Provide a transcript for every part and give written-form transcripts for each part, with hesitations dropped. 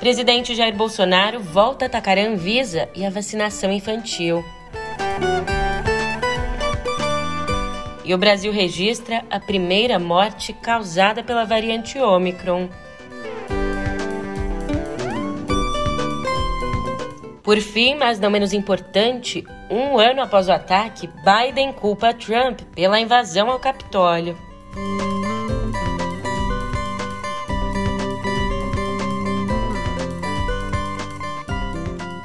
Presidente Jair Bolsonaro volta a atacar a Anvisa e a vacinação infantil. E o Brasil registra a primeira morte causada pela variante Ômicron. Por fim, mas não menos importante, um ano após o ataque, Biden culpa Trump pela invasão ao Capitólio.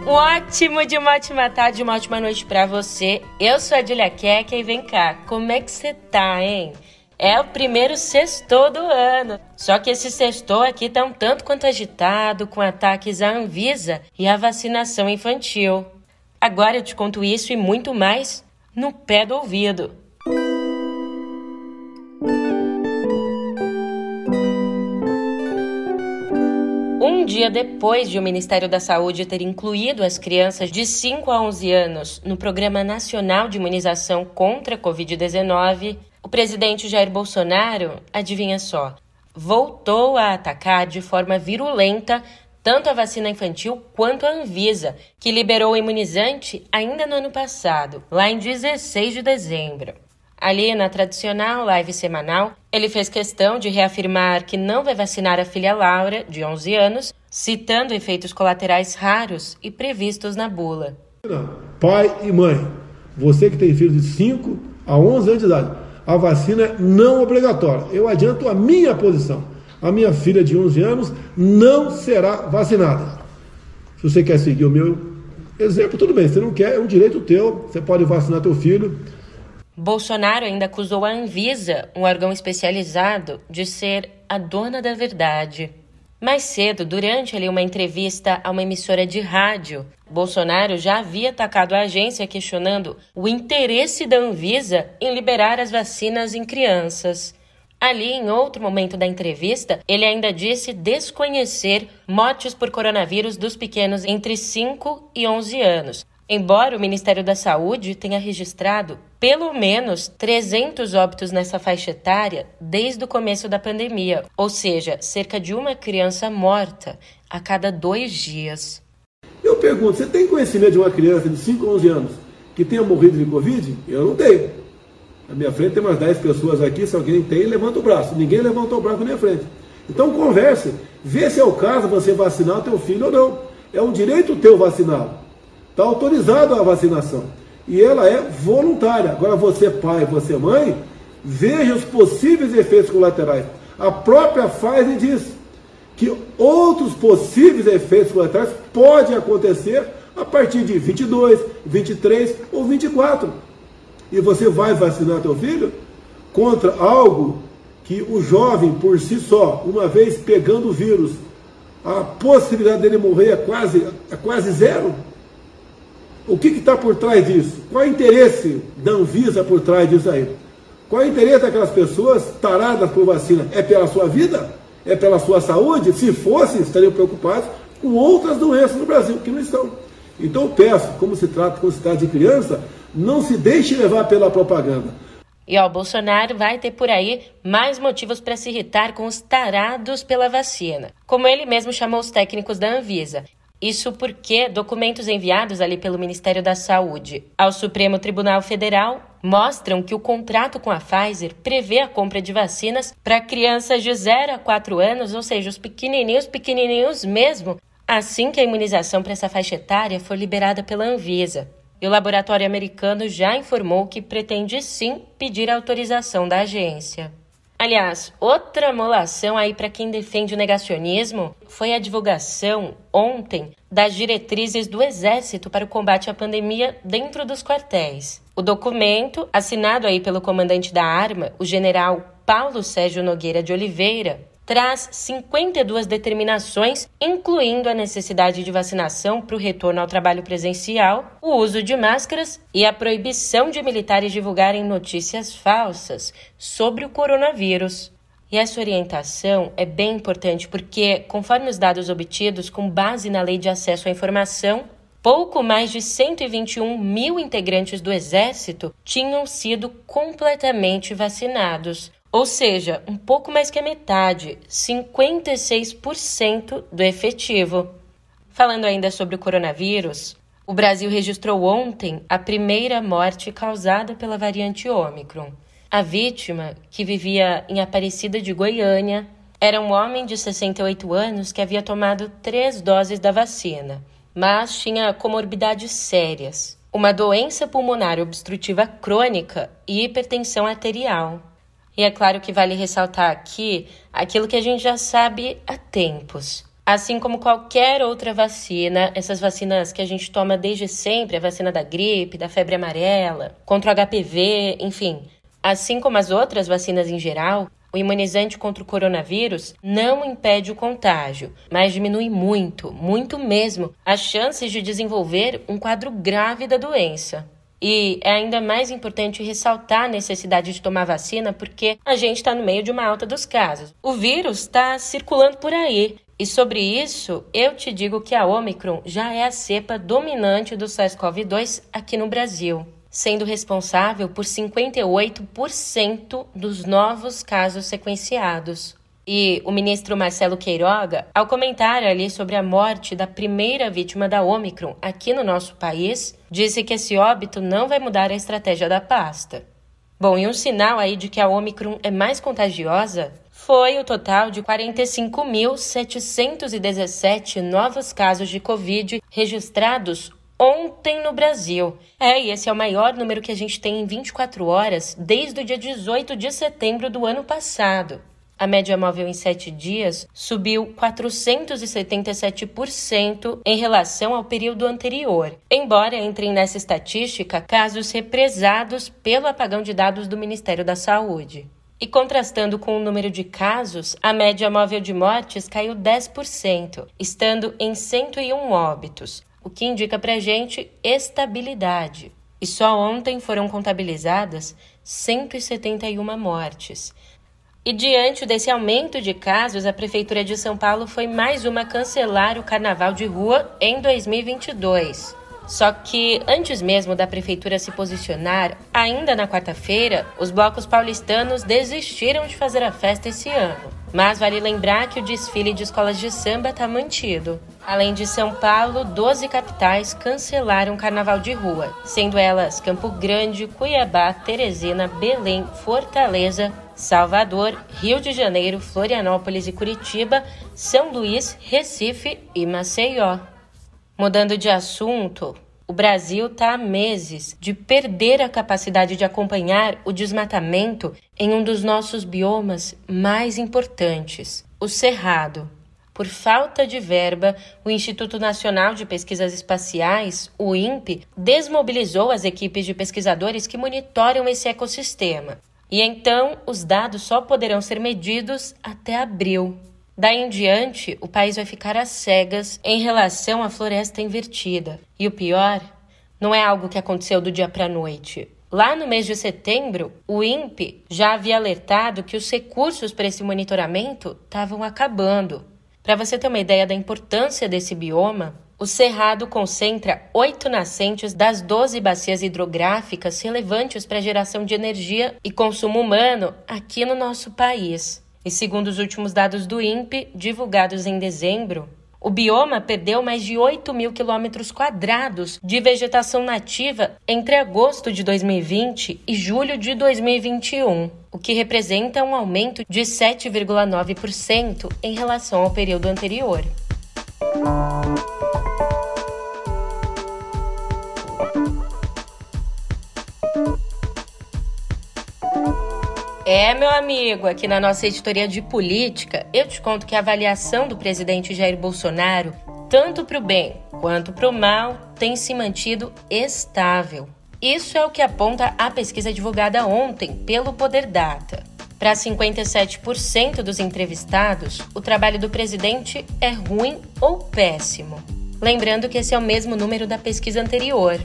Um ótimo dia, uma ótima tarde, uma ótima noite pra você. Eu sou a Dilha Queca e vem cá, como é que você tá, hein? É o primeiro sextou do ano. Só que esse sextou aqui tá um tanto quanto agitado, com ataques à Anvisa e à vacinação infantil. Agora eu te conto isso e muito mais no pé do ouvido. Um dia depois de o Ministério da Saúde ter incluído as crianças de 5 a 11 anos no Programa Nacional de Imunização contra a Covid-19, o presidente Jair Bolsonaro, adivinha só, voltou a atacar de forma virulenta tanto a vacina infantil quanto a Anvisa, que liberou o imunizante ainda no ano passado, lá em 16 de dezembro. Ali, na tradicional live semanal, ele fez questão de reafirmar que não vai vacinar a filha Laura, de 11 anos, citando efeitos colaterais raros e previstos na bula. Pai e mãe, você que tem filhos de 5 a 11 anos de idade, a vacina é não obrigatória. Eu adianto a minha posição. A minha filha de 11 anos não será vacinada. Se você quer seguir o meu exemplo, tudo bem. Se você não quer, é um direito teu. Você pode vacinar teu filho. Bolsonaro ainda acusou a Anvisa, um órgão especializado, de ser a dona da verdade. Mais cedo, durante uma entrevista a uma emissora de rádio, Bolsonaro já havia atacado a agência questionando o interesse da Anvisa em liberar as vacinas em crianças. Ali, em outro momento da entrevista, ele ainda disse desconhecer mortes por coronavírus dos pequenos entre 5 e 11 anos. Embora o Ministério da Saúde tenha registrado pelo menos 300 óbitos nessa faixa etária desde o começo da pandemia, ou seja, cerca de uma criança morta a cada 2 dias. Eu pergunto, você tem conhecimento de uma criança de 5 a 11 anos que tenha morrido de Covid? Eu não tenho. Na minha frente tem umas 10 pessoas aqui, se alguém tem, levanta o braço. Ninguém levantou o braço na minha frente. Então converse, vê se é o caso você vacinar o teu filho ou não. É um direito teu vaciná-lo. Está autorizado a vacinação. E ela é voluntária. Agora você pai, você mãe, veja os possíveis efeitos colaterais. A própria Pfizer diz que outros possíveis efeitos colaterais podem acontecer a partir de 22, 23 ou 24. E você vai vacinar teu filho contra algo que o jovem por si só, uma vez pegando o vírus, a possibilidade dele morrer é quase zero? O que está por trás disso? Qual é o interesse da Anvisa por trás disso aí? Qual é o interesse daquelas pessoas taradas por vacina? É pela sua vida? É pela sua saúde? Se fossem, estariam preocupados com outras doenças no Brasil, que não estão. Então eu peço, como se trata de criança, não se deixe levar pela propaganda. E o Bolsonaro vai ter por aí mais motivos para se irritar com os tarados pela vacina, como ele mesmo chamou os técnicos da Anvisa. Isso porque documentos enviados ali pelo Ministério da Saúde ao Supremo Tribunal Federal mostram que o contrato com a Pfizer prevê a compra de vacinas para crianças de 0 a 4 anos, ou seja, os pequenininhos mesmo, assim que a imunização para essa faixa etária for liberada pela Anvisa. E o laboratório americano já informou que pretende sim pedir a autorização da agência. Aliás, outra molação aí para quem defende o negacionismo foi a divulgação ontem das diretrizes do Exército para o combate à pandemia dentro dos quartéis. O documento, assinado aí pelo comandante da arma, o general Paulo Sérgio Nogueira de Oliveira, traz 52 determinações, incluindo a necessidade de vacinação para o retorno ao trabalho presencial, o uso de máscaras e a proibição de militares divulgarem notícias falsas sobre o coronavírus. E essa orientação é bem importante porque, conforme os dados obtidos com base na Lei de Acesso à Informação, pouco mais de 121 mil integrantes do Exército tinham sido completamente vacinados. Ou seja, um pouco mais que a metade, 56% do efetivo. Falando ainda sobre o coronavírus, o Brasil registrou ontem a primeira morte causada pela variante Ômicron. A vítima, que vivia em Aparecida de Goiânia, era um homem de 68 anos que havia tomado 3 doses da vacina, mas tinha comorbidades sérias, uma doença pulmonar obstrutiva crônica e hipertensão arterial. E é claro que vale ressaltar aqui aquilo que a gente já sabe há tempos. Assim como qualquer outra vacina, essas vacinas que a gente toma desde sempre, a vacina da gripe, da febre amarela, contra o HPV, enfim, assim como as outras vacinas em geral, o imunizante contra o coronavírus não impede o contágio, mas diminui muito, muito mesmo, as chances de desenvolver um quadro grave da doença. E é ainda mais importante ressaltar a necessidade de tomar vacina porque a gente está no meio de uma alta dos casos. O vírus está circulando por aí. E sobre isso, eu te digo que a Ômicron já é a cepa dominante do SARS-CoV-2 aqui no Brasil, sendo responsável por 58% dos novos casos sequenciados. E o ministro Marcelo Queiroga, ao comentar ali sobre a morte da primeira vítima da Ômicron aqui no nosso país, disse que esse óbito não vai mudar a estratégia da pasta. Bom, e um sinal aí de que a Ômicron é mais contagiosa foi o total de 45.717 novos casos de Covid registrados ontem no Brasil. E esse é o maior número que a gente tem em 24 horas desde o dia 18 de setembro do ano passado. A média móvel em 7 dias subiu 477% em relação ao período anterior, embora entrem nessa estatística casos represados pelo apagão de dados do Ministério da Saúde. E contrastando com o número de casos, a média móvel de mortes caiu 10%, estando em 101 óbitos, o que indica pra gente estabilidade. E só ontem foram contabilizadas 171 mortes. E diante desse aumento de casos, a Prefeitura de São Paulo foi mais uma a cancelar o Carnaval de Rua em 2022. Só que, antes mesmo da prefeitura se posicionar, ainda na quarta-feira, os blocos paulistanos desistiram de fazer a festa esse ano. Mas vale lembrar que o desfile de escolas de samba está mantido. Além de São Paulo, 12 capitais cancelaram o carnaval de rua, sendo elas Campo Grande, Cuiabá, Teresina, Belém, Fortaleza, Salvador, Rio de Janeiro, Florianópolis e Curitiba, São Luís, Recife e Maceió. Mudando de assunto, o Brasil está há meses de perder a capacidade de acompanhar o desmatamento em um dos nossos biomas mais importantes, o Cerrado. Por falta de verba, o Instituto Nacional de Pesquisas Espaciais, o INPE, desmobilizou as equipes de pesquisadores que monitoram esse ecossistema. E então, os dados só poderão ser medidos até abril. Daí em diante, o país vai ficar às cegas em relação à floresta invertida. E o pior, não é algo que aconteceu do dia para a noite. Lá no mês de setembro, o INPE já havia alertado que os recursos para esse monitoramento estavam acabando. Para você ter uma ideia da importância desse bioma, o Cerrado concentra 8 nascentes das 12 bacias hidrográficas relevantes para a geração de energia e consumo humano aqui no nosso país. E segundo os últimos dados do INPE, divulgados em dezembro, o bioma perdeu mais de 8.000 km² de vegetação nativa entre agosto de 2020 e julho de 2021, o que representa um aumento de 7,9% em relação ao período anterior. Meu amigo, aqui na nossa editoria de política, eu te conto que a avaliação do presidente Jair Bolsonaro, tanto para o bem quanto para o mal, tem se mantido estável. Isso é o que aponta a pesquisa divulgada ontem pelo Poder Data. Para 57% dos entrevistados, o trabalho do presidente é ruim ou péssimo. Lembrando que esse é o mesmo número da pesquisa anterior.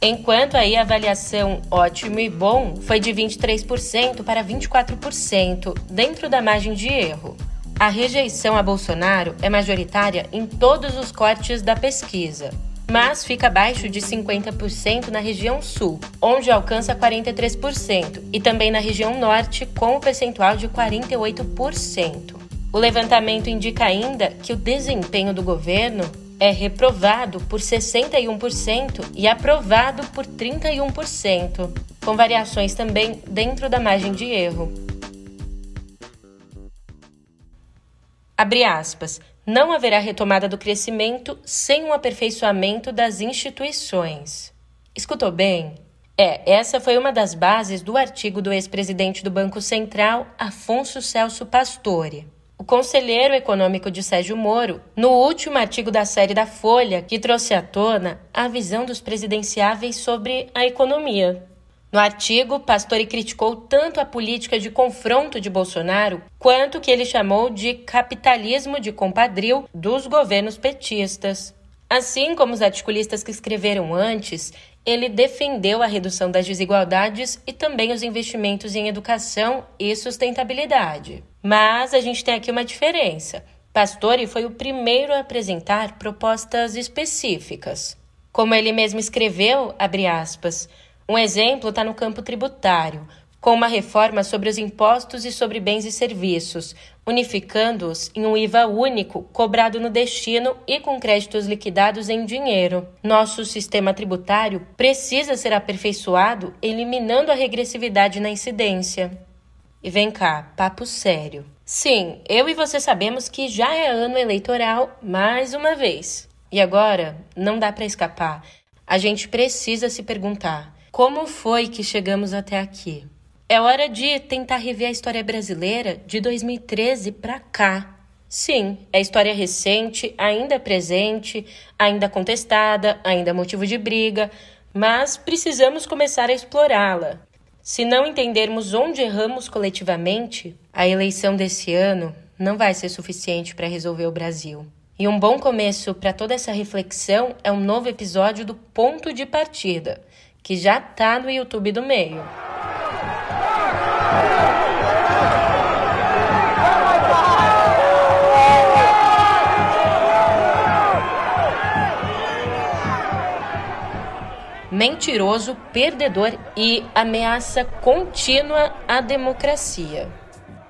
Enquanto aí a avaliação ótimo e bom foi de 23% para 24%, dentro da margem de erro. A rejeição a Bolsonaro é majoritária em todos os cortes da pesquisa. mas fica abaixo de 50% na região sul, onde alcança 43%, e também na região norte, com o percentual de 48%. O levantamento indica ainda que o desempenho do governo é reprovado por 61% e aprovado por 31%, com variações também dentro da margem de erro. Abre aspas. Não haverá retomada do crescimento sem um aperfeiçoamento das instituições. Escutou bem? Essa foi uma das bases do artigo do ex-presidente do Banco Central, Afonso Celso Pastore. O conselheiro econômico de Sérgio Moro, no último artigo da série da Folha, que trouxe à tona a visão dos presidenciáveis sobre a economia. No artigo, Pastore criticou tanto a política de confronto de Bolsonaro quanto o que ele chamou de capitalismo de compadrio dos governos petistas. Assim como os articulistas que escreveram antes, ele defendeu a redução das desigualdades e também os investimentos em educação e sustentabilidade. Mas a gente tem aqui uma diferença. Pastore foi o primeiro a apresentar propostas específicas. Como ele mesmo escreveu, abre aspas, um exemplo está no campo tributário, com uma reforma sobre os impostos e sobre bens e serviços, unificando-os em um IVA único cobrado no destino e com créditos liquidados em dinheiro. Nosso sistema tributário precisa ser aperfeiçoado, eliminando a regressividade na incidência. E vem cá, papo sério. Sim, eu e você sabemos que já é ano eleitoral mais uma vez. E agora, não dá para escapar. A gente precisa se perguntar, como foi que chegamos até aqui? É hora de tentar rever a história brasileira de 2013 para cá. Sim, é história recente, ainda presente, ainda contestada, ainda motivo de briga, mas precisamos começar a explorá-la. Se não entendermos onde erramos coletivamente, a eleição desse ano não vai ser suficiente para resolver o Brasil. E um bom começo para toda essa reflexão é um novo episódio do Ponto de Partida, que já está no YouTube do Meio. Mentiroso, perdedor e ameaça contínua à democracia.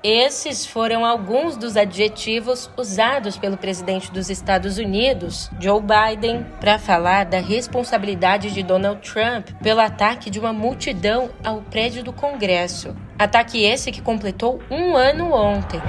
Esses foram alguns dos adjetivos usados pelo presidente dos Estados Unidos, Joe Biden, para falar da responsabilidade de Donald Trump pelo ataque de uma multidão ao prédio do Congresso. Ataque esse que completou um ano ontem.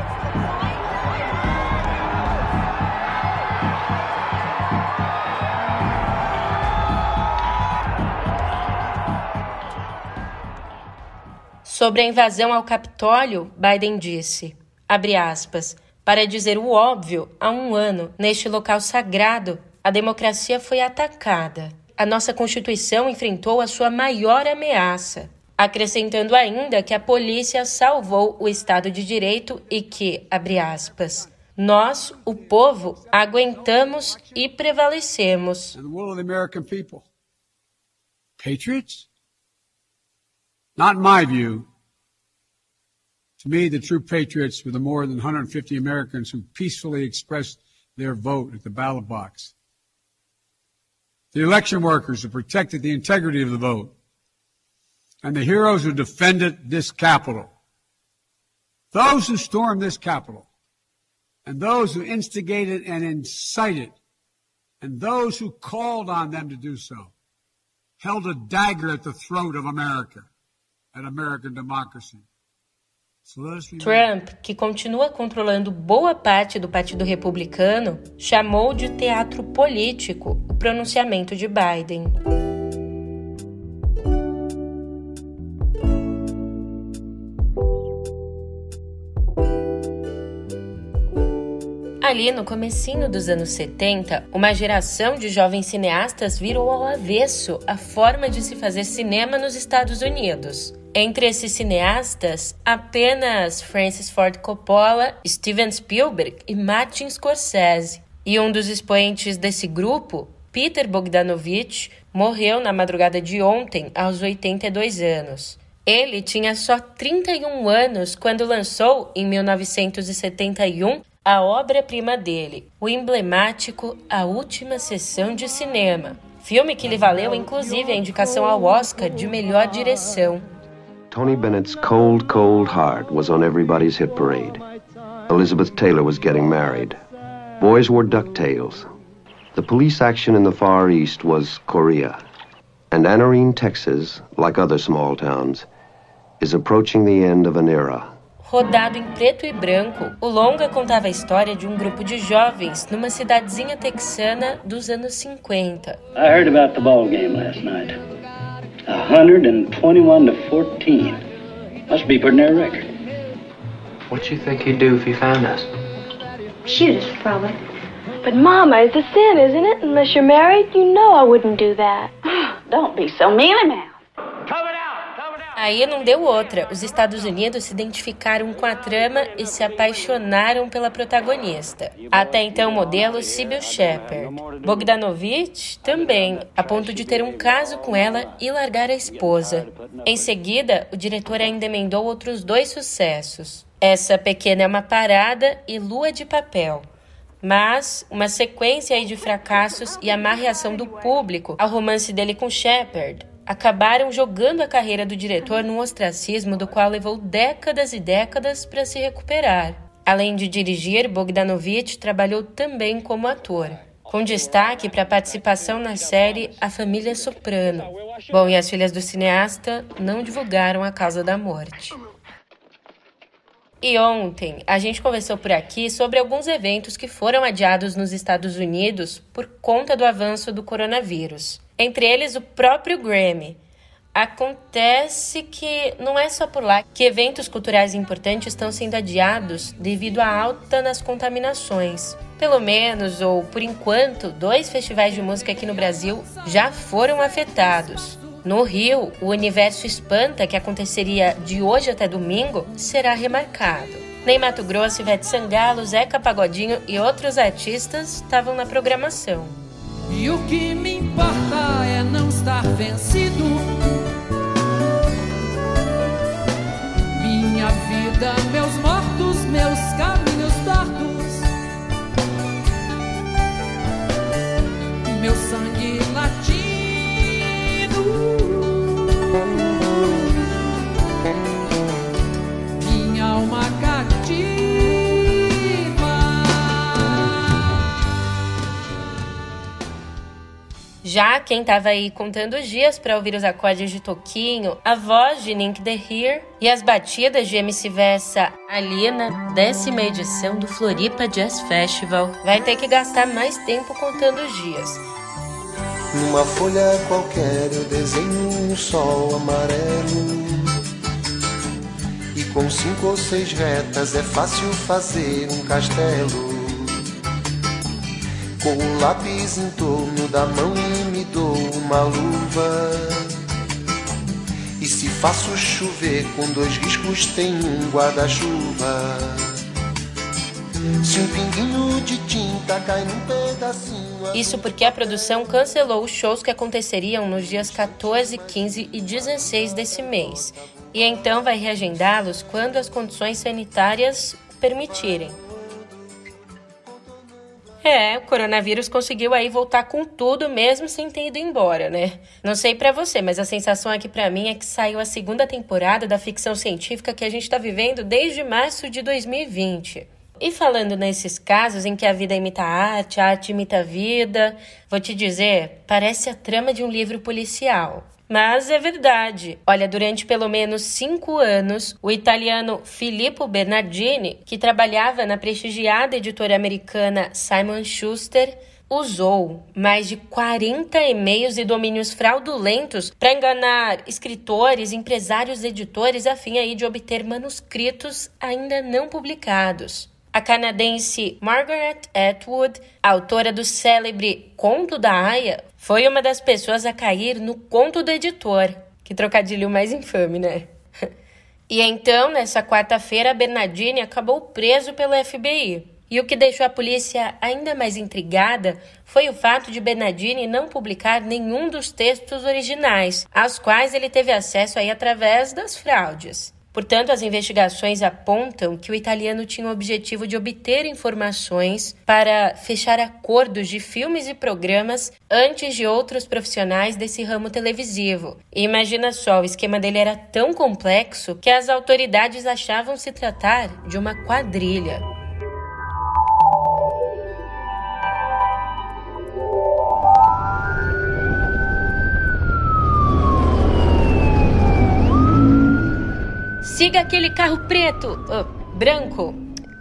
Sobre a invasão ao Capitólio, Biden disse, abre aspas, para dizer o óbvio, há um ano, neste local sagrado, a democracia foi atacada. A nossa Constituição enfrentou a sua maior ameaça. Acrescentando ainda que a polícia salvou o Estado de Direito e que, abre aspas, nós, o povo, aguentamos e prevalecemos. Patriots? Not in my view. To me, the true patriots were the more than 150 Americans who peacefully expressed their vote at the ballot box. The election workers who protected the integrity of the vote. And the heroes who defended this Capitol. Those who stormed this Capitol. And those who instigated and incited. And those who called on them to do so. Held a dagger at the throat of America. And American democracy. Trump, que continua controlando boa parte do Partido Republicano, chamou de teatro político o pronunciamento de Biden. Ali no comecinho dos anos 70, uma geração de jovens cineastas virou ao avesso a forma de se fazer cinema nos Estados Unidos. Entre esses cineastas, apenas Francis Ford Coppola, Steven Spielberg e Martin Scorsese. E um dos expoentes desse grupo, Peter Bogdanovich, morreu na madrugada de ontem, aos 82 anos. Ele tinha só 31 anos quando lançou, em 1971, a obra-prima dele, o emblemático A Última Sessão de Cinema, filme que lhe valeu, inclusive, a indicação ao Oscar de melhor direção. Tony Bennett's Cold, Cold Heart was on everybody's hit parade. Elizabeth Taylor was getting married. Boys wore ducktails. The police action in the Far East was Korea. And Anarene, Texas, like other small towns, is approaching the end of an era. Rodado em preto e branco, o longa contava a história de um grupo de jovens numa cidadezinha texana dos anos 50. I heard about the ball game last night. 121-14. Must be pretty near record. What do you think he'd do if he found us? Shoot us, probably. But Mama, it's a sin, isn't it? Unless you're married, you know I wouldn't do that. Don't be so mealy-mouthed. Aí não deu outra. Os Estados Unidos se identificaram com a trama e se apaixonaram pela protagonista. Até então, o modelo Sybil Shepard. Bogdanovich também, a ponto de ter um caso com ela e largar a esposa. Em seguida, o diretor ainda emendou outros dois sucessos. Essa Pequena é uma Parada e Lua de Papel. Mas uma sequência aí de fracassos e a má reação do público ao romance dele com Shepard acabaram jogando a carreira do diretor num ostracismo do qual levou décadas e décadas para se recuperar. Além de dirigir, Bogdanovich trabalhou também como ator, com destaque para a participação na série A Família Soprano. Bom, e as filhas do cineasta não divulgaram a causa da morte. E ontem, a gente conversou por aqui sobre alguns eventos que foram adiados nos Estados Unidos por conta do avanço do coronavírus. Entre eles, o próprio Grammy. Acontece que não é só por lá que eventos culturais importantes estão sendo adiados devido à alta nas contaminações. Pelo menos, ou por enquanto, 2 festivais de música aqui no Brasil já foram afetados. No Rio, o Universo Espanta, que aconteceria de hoje até domingo, será remarcado. Nem Mato Grosso, Ivete Sangalo, Zeca Pagodinho e outros artistas estavam na programação. E o que me importa é não estar vencido. Minha vida, meus mortos, meus caminhos tortos. Meu sangue latindo. Minha alma cativa. Já quem tava aí contando os dias para ouvir os acordes de Toquinho, a voz de Nick The Here e as batidas de MC Vessa ali na 10ª edição do Floripa Jazz Festival vai ter que gastar mais tempo contando os dias. Numa folha qualquer eu desenho um sol amarelo, e com 5 ou 6 retas é fácil fazer um castelo. Com o lápis em torno da mão e me dou uma luva, e se faço chover com 2 riscos tem um guarda-chuva. Se um pinguinho de tinta cai num pedacinho. Isso porque a produção cancelou os shows que aconteceriam nos dias 14, 15 e 16 desse mês. E então vai reagendá-los quando as condições sanitárias permitirem. O coronavírus conseguiu aí voltar com tudo mesmo sem ter ido embora, né? Não sei pra você, mas a sensação aqui pra mim é que saiu a 2ª temporada da ficção científica que a gente tá vivendo desde março de 2020. E falando nesses casos em que a vida imita a arte imita a vida, vou te dizer, parece a trama de um livro policial. Mas é verdade. Olha, durante pelo menos 5 anos, o italiano Filippo Bernardini, que trabalhava na prestigiada editora americana Simon Schuster, usou mais de 40 e-mails e domínios fraudulentos para enganar escritores, empresários, editores, a fim aí de obter manuscritos ainda não publicados. A canadense Margaret Atwood, autora do célebre Conto da Aia, foi uma das pessoas a cair no conto do editor. Que trocadilho mais infame, né? E então, nessa quarta-feira, Bernardini acabou preso pelo FBI. E o que deixou a polícia ainda mais intrigada foi o fato de Bernardini não publicar nenhum dos textos originais, aos quais ele teve acesso aí através das fraudes. Portanto, as investigações apontam que o italiano tinha o objetivo de obter informações para fechar acordos de filmes e programas antes de outros profissionais desse ramo televisivo. E imagina só, o esquema dele era tão complexo que as autoridades achavam se tratar de uma quadrilha. Siga aquele carro preto, branco,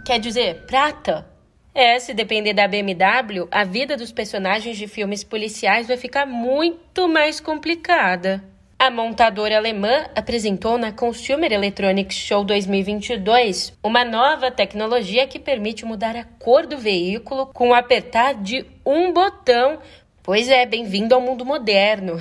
quer dizer, prata. É, se depender da BMW, a vida dos personagens de filmes policiais vai ficar muito mais complicada. A montadora alemã apresentou na Consumer Electronics Show 2022 uma nova tecnologia que permite mudar a cor do veículo com o apertar de um botão. Pois é, bem-vindo ao mundo moderno.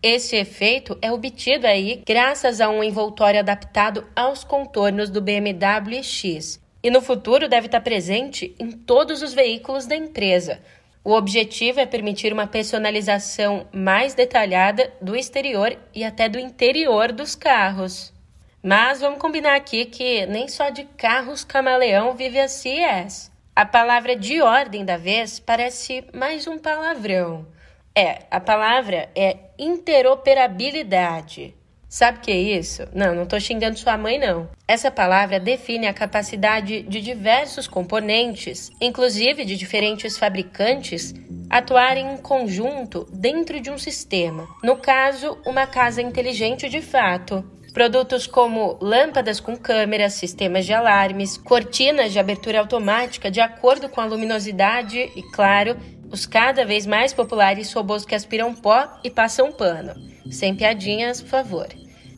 Esse efeito é obtido aí graças a um envoltório adaptado aos contornos do BMW X. E no futuro deve estar presente em todos os veículos da empresa. O objetivo é permitir uma personalização mais detalhada do exterior e até do interior dos carros. Mas vamos combinar aqui que nem só de carros camaleão vive a CES. A palavra de ordem da vez parece mais um palavrão. É, a palavra é interoperabilidade. Sabe o que é isso? Não tô xingando sua mãe, não. Essa palavra define a capacidade de diversos componentes, inclusive de diferentes fabricantes, atuarem em conjunto dentro de um sistema. No caso, uma casa inteligente de fato. Produtos como lâmpadas com câmeras, sistemas de alarmes, cortinas de abertura automática de acordo com a luminosidade e, claro, os cada vez mais populares robôs que aspiram pó e passam pano. Sem piadinhas, por favor.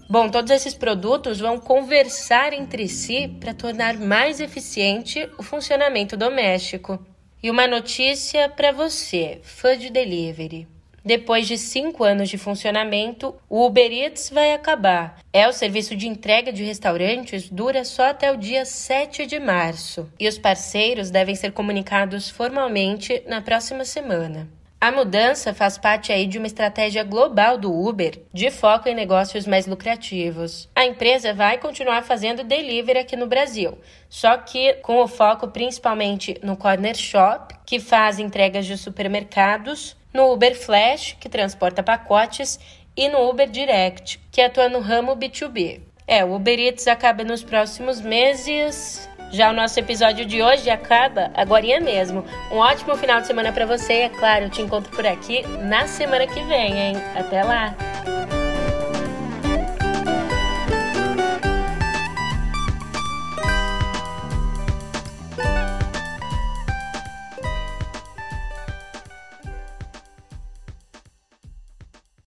Bom, todos esses produtos vão conversar entre si para tornar mais eficiente o funcionamento doméstico. E uma notícia para você, fã de delivery. Depois de 5 anos de funcionamento, o Uber Eats vai acabar. É, o serviço de entrega de restaurantes dura só até o dia 7 de março. E os parceiros devem ser comunicados formalmente na próxima semana. A mudança faz parte aí de uma estratégia global do Uber, de foco em negócios mais lucrativos. A empresa vai continuar fazendo delivery aqui no Brasil, só que com o foco principalmente no Corner Shop, que faz entregas de supermercados, no Uber Flash, que transporta pacotes, e no Uber Direct, que atua no ramo B2B. É, o Uber Eats acaba nos próximos meses. Já o nosso episódio de hoje acaba agorinha mesmo. Um ótimo final de semana para você. É claro, eu te encontro por aqui na semana que vem, hein? Até lá!